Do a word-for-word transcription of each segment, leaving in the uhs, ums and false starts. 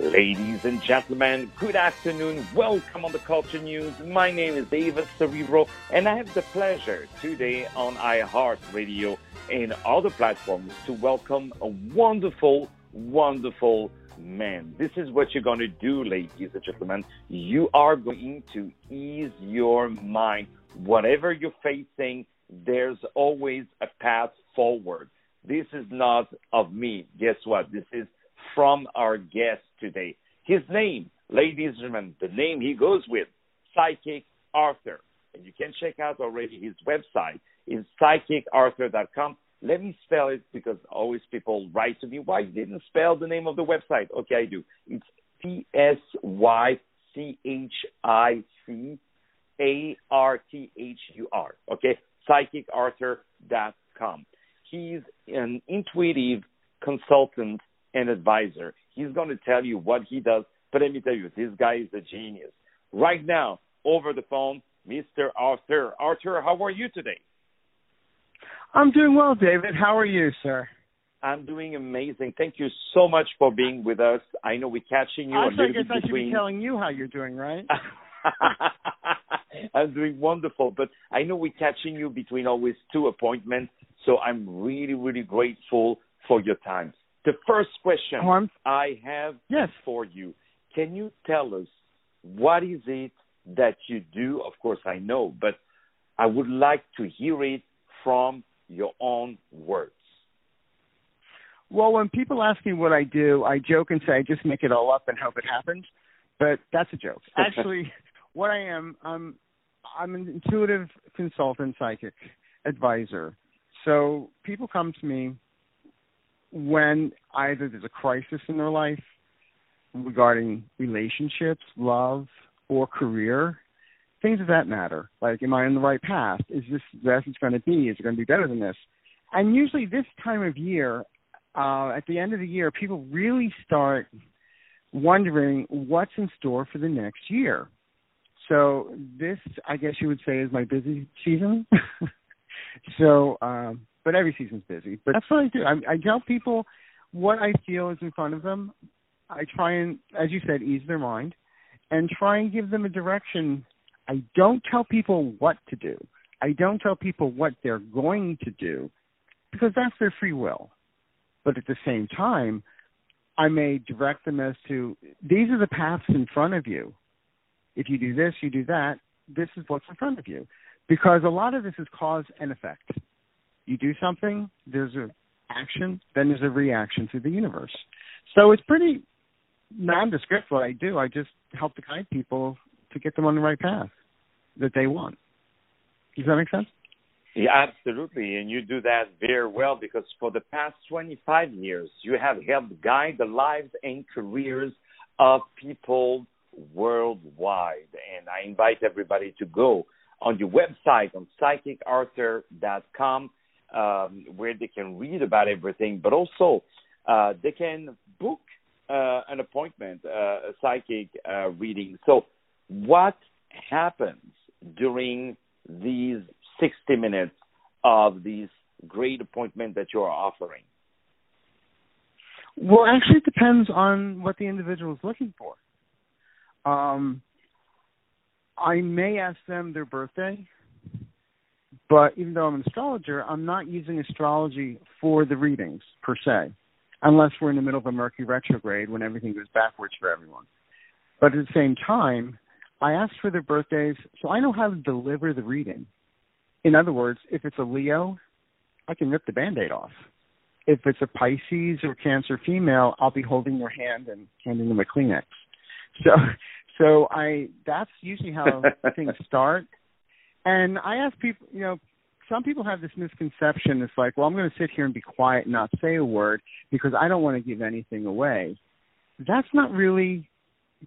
Ladies and gentlemen, good afternoon. Welcome on The Culture News. My name is David Serebro, and I have the pleasure today on iHeartRadio and other platforms to welcome a wonderful, wonderful man. This is what you're going to do, ladies and gentlemen. You are going to ease your mind. Whatever you're facing, there's always a path forward. This is not of me. Guess what? This is from our guest today. His name, ladies and gentlemen, the name he goes with, Psychic Arthur. And you can check out already his website is Psychic Arthur dot com. Let me spell it because always people write to me, why didn't spell the name of the website? Okay, I do. It's P S Y C H I C A R T H U R. Okay, Psychic Arthur dot com. He's an intuitive consultant and advisor. He's going to tell you what he does, but let me tell you, this guy is a genius. Right now, over the phone, Mister Arthur. Arthur, how are you today? I'm doing well, David. How are you, sir? I'm doing amazing. Thank you so much for being with us. I know we're catching you. I a guess I should be telling you how you're doing, right? I'm doing wonderful, but I know we're catching you between always two appointments, so I'm really, really grateful for your time. The first question oh, I have yes. for you, can you tell us what is it that you do? Of course, I know, but I would like to hear it from your own words. Well, when people ask me what I do, I joke and say I just make it all up and hope it happens, but that's a joke. Actually, what I am, I'm, I'm an intuitive consultant, psychic advisor. So people come to me when either there's a crisis in their life regarding relationships, love, or career, things of that matter. Like, am I on the right path? Is this the best it's going to be? Is it going to be better than this? And usually this time of year, uh, at the end of the year, people really start wondering what's in store for the next year. So this, I guess you would say, is my busy season. so um But every season's busy. But that's what I do. I, I tell people what I feel is in front of them. I try and, as you said, ease their mind and try and give them a direction. I don't tell people what to do. I don't tell people what they're going to do because that's their free will. But at the same time, I may direct them as to these are the paths in front of you. If you do this, you do that, this is what's in front of you. Because a lot of this is cause and effect. You do something, there's an action, then there's a reaction to the universe. So it's pretty nondescript what I do. I just help to guide people to get them on the right path that they want. Does that make sense? Yeah, absolutely. And you do that very well because for the past twenty-five years, you have helped guide the lives and careers of people worldwide. And I invite everybody to go on your website on psychic arthur dot com. Um, where they can read about everything, but also uh, they can book uh, an appointment, uh, a psychic uh, reading. So what happens during these sixty minutes of these great appointments that you are offering? Well, actually, it depends on what the individual is looking for. Um, I may ask them their birthday. But even though I'm an astrologer, I'm not using astrology for the readings, per se, unless we're in the middle of a Mercury retrograde when everything goes backwards for everyone. But at the same time, I ask for their birthdays, so I know how to deliver the reading. In other words, if it's a Leo, I can rip the Band-Aid off. If it's a Pisces or Cancer female, I'll be holding their hand and handing them a Kleenex. So, so I that's usually how things start. And I ask people, you know, some people have this misconception. It's like, well, I'm going to sit here and be quiet and not say a word because I don't want to give anything away. That's not really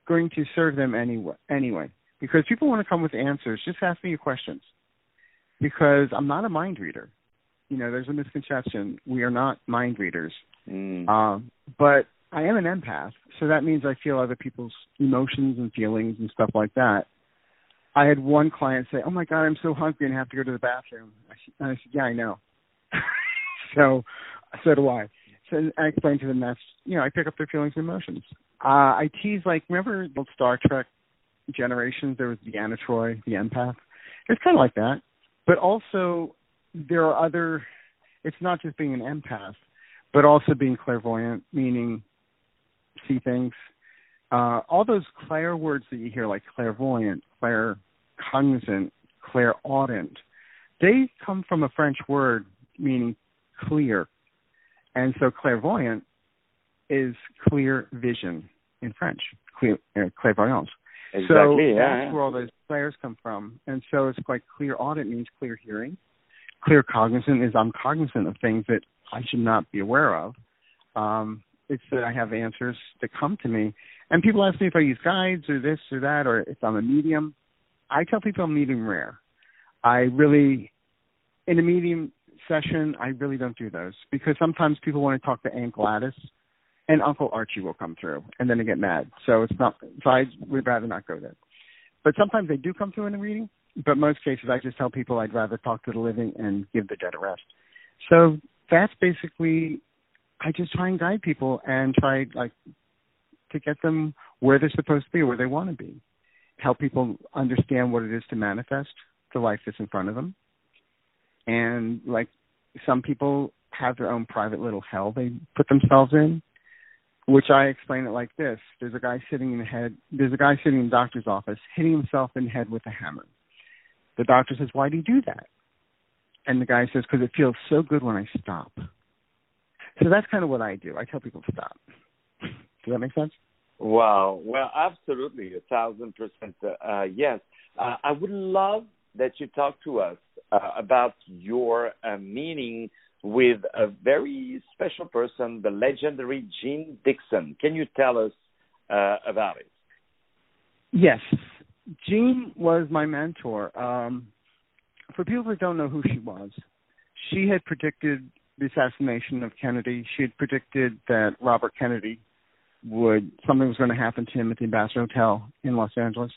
going to serve them anyway, anyway, because people want to come with answers. Just ask me your questions because I'm not a mind reader. You know, there's a misconception. We are not mind readers. Mm. Um, but I am an empath, so that means I feel other people's emotions and feelings and stuff like that. I had one client say, oh, my God, I'm so hungry and have to go to the bathroom. And I said, yeah, I know. so so do I. So I explained to them that's you know, I pick up their feelings and emotions. Uh, I tease, like, remember the Star Trek Generations? There was the Anatroy, the empath. It's kind of like that. But also there are other – it's not just being an empath, but also being clairvoyant, meaning see things. Uh, all those clair words that you hear, like clairvoyant, claircognizant, clairaudient, they come from a French word meaning clear. And so clairvoyant is clear vision in French, clear, uh, clairvoyance. Exactly, so yeah. That's where all those clairs come from. And so it's like clairaudient means clear hearing. Claircognizant is I'm cognizant of things that I should not be aware of. Um, it's that I have answers that come to me. And people ask me if I use guides or this or that or if I'm a medium. I tell people I'm medium rare. I really, in a medium session, I really don't do those because sometimes people want to talk to Aunt Gladys and Uncle Archie will come through and then they get mad. So it's not, so I would rather not go there. But sometimes they do come through in a reading, but most cases I just tell people I'd rather talk to the living and give the dead a rest. So that's basically, I just try and guide people and try like to get them where they're supposed to be, where they want to be, help people understand what it is to manifest the life that's in front of them. And like some people have their own private little hell they put themselves in, which I explain it like this. There's a guy sitting in the head. There's a guy sitting in the doctor's office hitting himself in the head with a hammer. The doctor says, why do you do that? And the guy says, because it feels so good when I stop. So that's kind of what I do. I tell people to stop. Does that make sense? Wow. Well, absolutely. A thousand percent. Uh, yes. Uh, I would love that you talk to us uh, about your uh, meeting with a very special person, the legendary Jean Dixon. Can you tell us uh, about it? Yes. Jean was my mentor. Um, for people that don't know who she was, she had predicted the assassination of Kennedy. She had predicted that Robert Kennedy would, something was going to happen to him at the Ambassador Hotel in Los Angeles.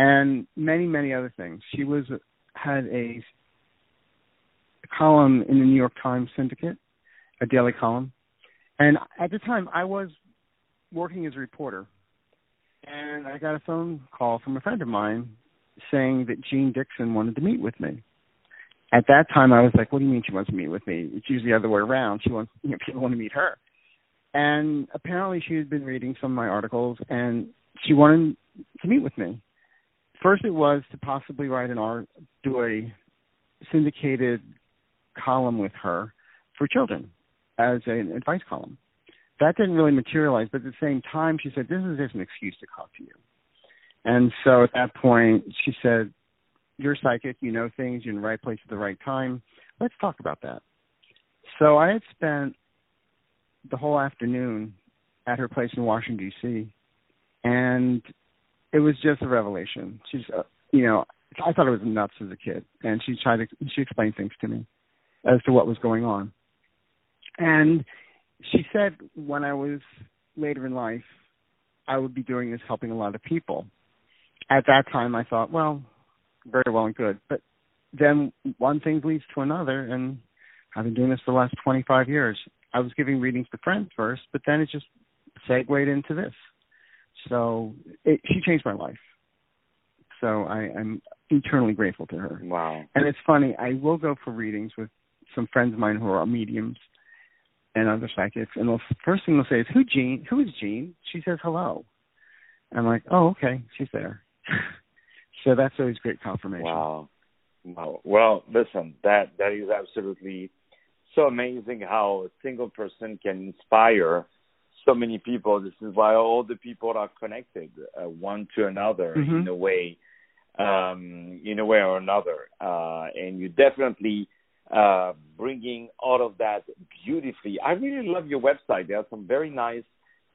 And many, many other things. She was had a column in the New York Times syndicate, a daily column. And at the time, I was working as a reporter. And I got a phone call from a friend of mine saying that Jean Dixon wanted to meet with me. At that time, I was like, what do you mean she wants to meet with me? It's usually the other way around. She wants, you know, people want to meet her. And apparently she had been reading some of my articles, and she wanted to meet with me. First, it was to possibly write an art, do a syndicated column with her for children as an advice column. That didn't really materialize, but at the same time, she said, this is just an excuse to talk to you. And so at that point, she said, you're psychic, you know things, you're in the right place at the right time. Let's talk about that. So I had spent the whole afternoon at her place in Washington, D C, and it was just a revelation. She's, uh, you know, I thought it was nuts as a kid, and she tried to she explained things to me as to what was going on. And she said, when I was later in life, I would be doing this, helping a lot of people. At that time, I thought, well, very well and good. But then one thing leads to another, and I've been doing this for the last twenty-five years. I was giving readings to friends first, but then it just segued into this. So it, she changed my life. So I, I'm eternally grateful to her. Wow. And it's funny. I will go for readings with some friends of mine who are mediums and other psychics. And the first thing they'll say is, who Jean? Who is Jean? She says, hello. I'm like, oh, okay. She's there. So that's always great confirmation. Wow. Wow. Well, listen, that, that is absolutely so amazing how a single person can inspire so many people. This is why all the people are connected uh, one to another mm-hmm. in a way, um, in a way or another. Uh, and you're definitely uh, bringing all of that beautifully. I really love your website. There are some very nice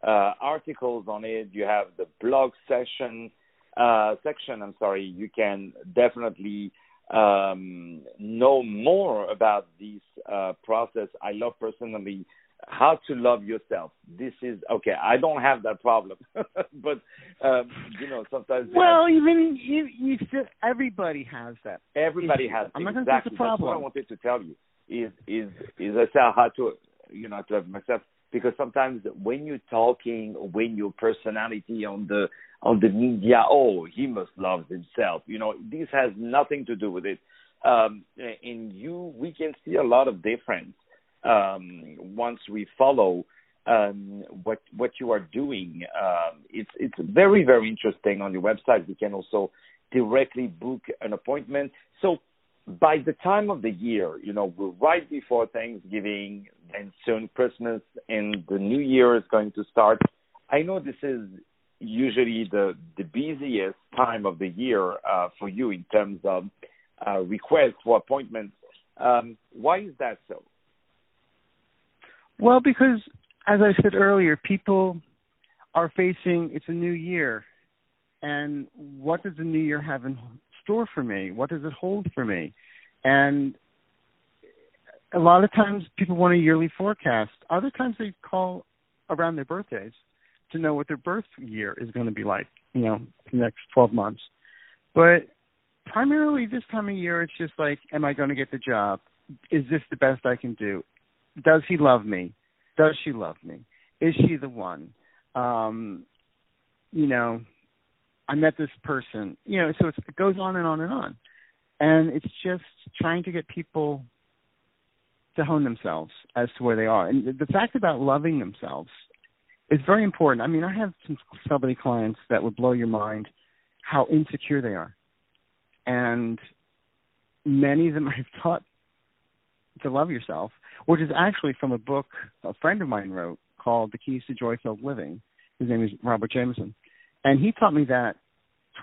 uh, articles on it. You have the blog session, uh, section. I'm sorry. You can definitely um, know more about this uh, process. I love personally how to love yourself. This is, okay, I don't have that problem. But, um, you know, sometimes... Well, you mean, you, you still, everybody has that. Everybody has that. Exactly. That's what I wanted to tell you, is, is, is I said how to, you know, to love myself. because sometimes when you're talking, when your personality on the on the media, oh, he must love himself. You know, this has nothing to do with it. Um, and you, we can see a lot of difference um, once we follow um, what what you are doing. Um, it's it's very very interesting on your website. We can also directly book an appointment. So by the time of the year, you know, we're right before Thanksgiving and soon Christmas and the new year is going to start. I know this is usually the, the busiest time of the year uh, for you in terms of uh, requests for appointments. Um, why is that so? Well, because as I said earlier, people are facing, it's a new year. And what does the new year have in store for me? What does it hold for me? And a lot of times people want a yearly forecast. Other times they call around their birthdays to know what their birth year is going to be like, you know, the next twelve months. But primarily this time of year, it's just like, am I going to get the job? Is this the best I can do? Does he love me? Does she love me? Is she the one? Um, you know, I met this person, you know, so it's, it goes on and on and on. And it's just trying to get people to hone themselves as to where they are. And the, the fact about loving themselves is very important. I mean, I have some celebrity clients that would blow your mind how insecure they are. And many of them I've taught to love yourself, which is actually from a book a friend of mine wrote called The Keys to Joy-Filled Living. His name is Robert Jameson. And he taught me that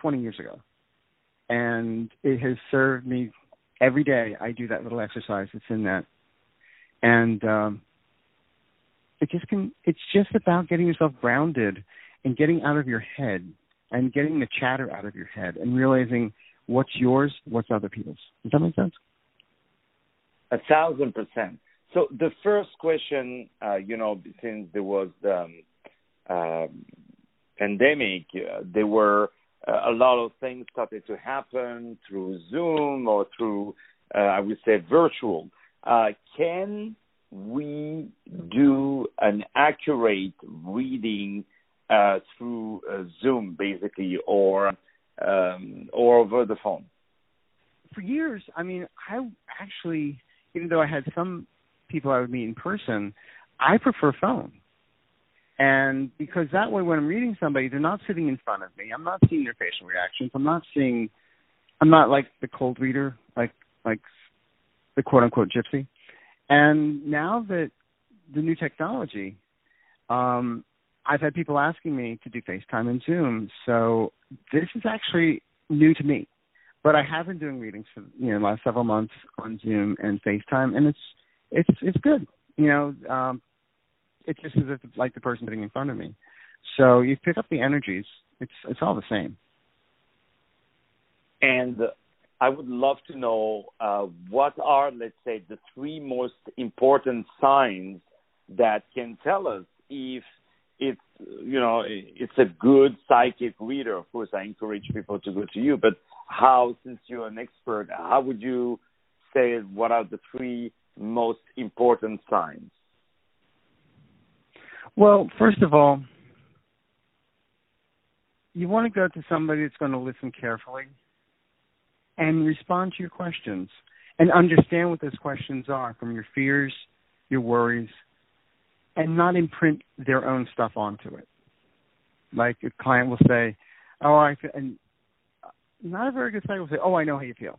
twenty years ago, and it has served me every day. I do that little exercise that's in that, and um, it just can. It's just about getting yourself grounded and getting out of your head and getting the chatter out of your head and realizing what's yours, what's other people's. Does that make sense? A thousand percent. So the first question, uh, you know, since there was. Um, uh, pandemic, uh, there were uh, a lot of things started to happen through Zoom or through, uh, I would say, virtual. Uh, can we do an accurate reading uh, through uh, Zoom, basically, or um, or over the phone? For years, I mean, I actually, even though I had some people I would meet in person, I prefer phone. And because that way when I'm reading somebody, they're not sitting in front of me. I'm not seeing their facial reactions. I'm not seeing – I'm not like the cold reader, like like the quote-unquote gypsy. And now that the new technology, um, I've had people asking me to do FaceTime and Zoom. So this is actually new to me. But I have been doing readings for, you know, the last several months on Zoom and FaceTime, and it's it's it's good, you know. Um, It just is like the person sitting in front of me. So you pick up the energies. It's it's all the same. And I would love to know uh, what are, let's say, the three most important signs that can tell us if it's, you know, it's a good psychic reader. Of course, I encourage people to go to you. But how, since you're an expert, how would you say what are the three most important signs? Well, first of all, you want to go to somebody that's going to listen carefully and respond to your questions and understand what those questions are from your fears, your worries, and not imprint their own stuff onto it. Like a client will say, oh, I feel, and not a very good client will say, oh, I know how you feel,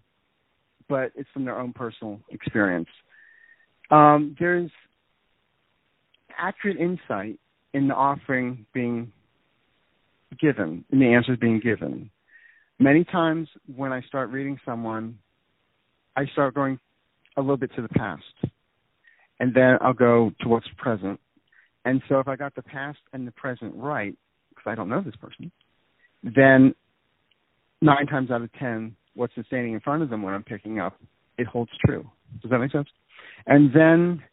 but it's from their own personal experience. Um, there's accurate insight in the offering being given, in the answers being given. Many times when I start reading someone, I start going a little bit to the past, and then I'll go to what's present. And so if I got the past and the present right, because I don't know this person, then nine times out of ten, what's standing in front of them when I'm picking up, it holds true. Does that make sense? And then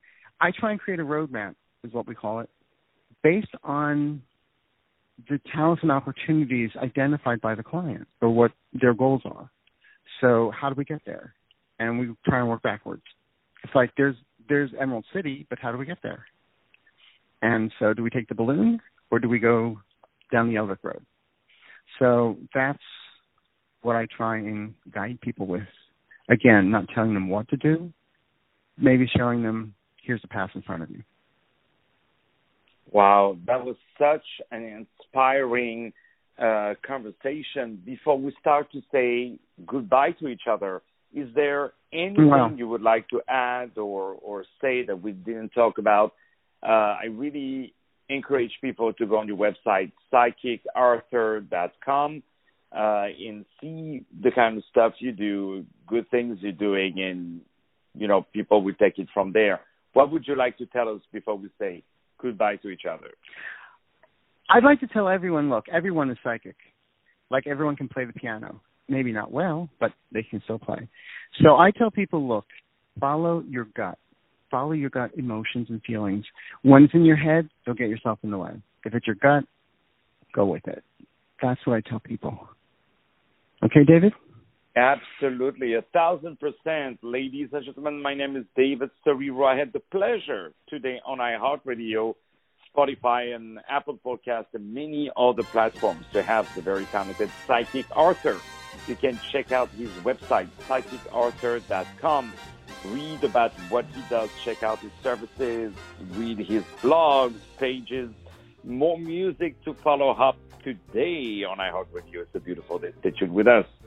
I try and create a roadmap, is what we call it, based on the talents and opportunities identified by the client or what their goals are. So how do we get there? And we try and work backwards. It's like there's there's Emerald City, but how do we get there? And so do we take the balloon or do we go down the Elric road? So that's what I try and guide people with. Again, not telling them what to do, maybe showing them, here's the path in front of you. Wow, that was such an inspiring uh, conversation. Before we start to say goodbye to each other, is there anything wow. you would like to add or, or say that we didn't talk about? Uh, I really encourage people to go on your website, Psychic Arthur dot com, uh, and see the kind of stuff you do, good things you're doing, and you know people will take it from there. What would you like to tell us before we say goodbye to each other? I'd like to tell everyone, look, everyone is psychic. Like, everyone can play the piano. Maybe not well, but they can still play. So I tell people, look, follow your gut. Follow your gut emotions and feelings. When it's in your head, don't get yourself in the way. If it's your gut, go with it. That's what I tell people. Okay, David? Absolutely, a thousand percent. Ladies and gentlemen, my name is David Serebro. I had the pleasure today on iHeartRadio, Spotify, and Apple Podcast, and many other platforms to have the very talented Psychic Arthur. You can check out his website, Psychic Arthur dot com. Read about what he does, check out his services, read his blogs, pages, more music to follow up today on iHeartRadio. It's a beautiful day. Stay tuned with us.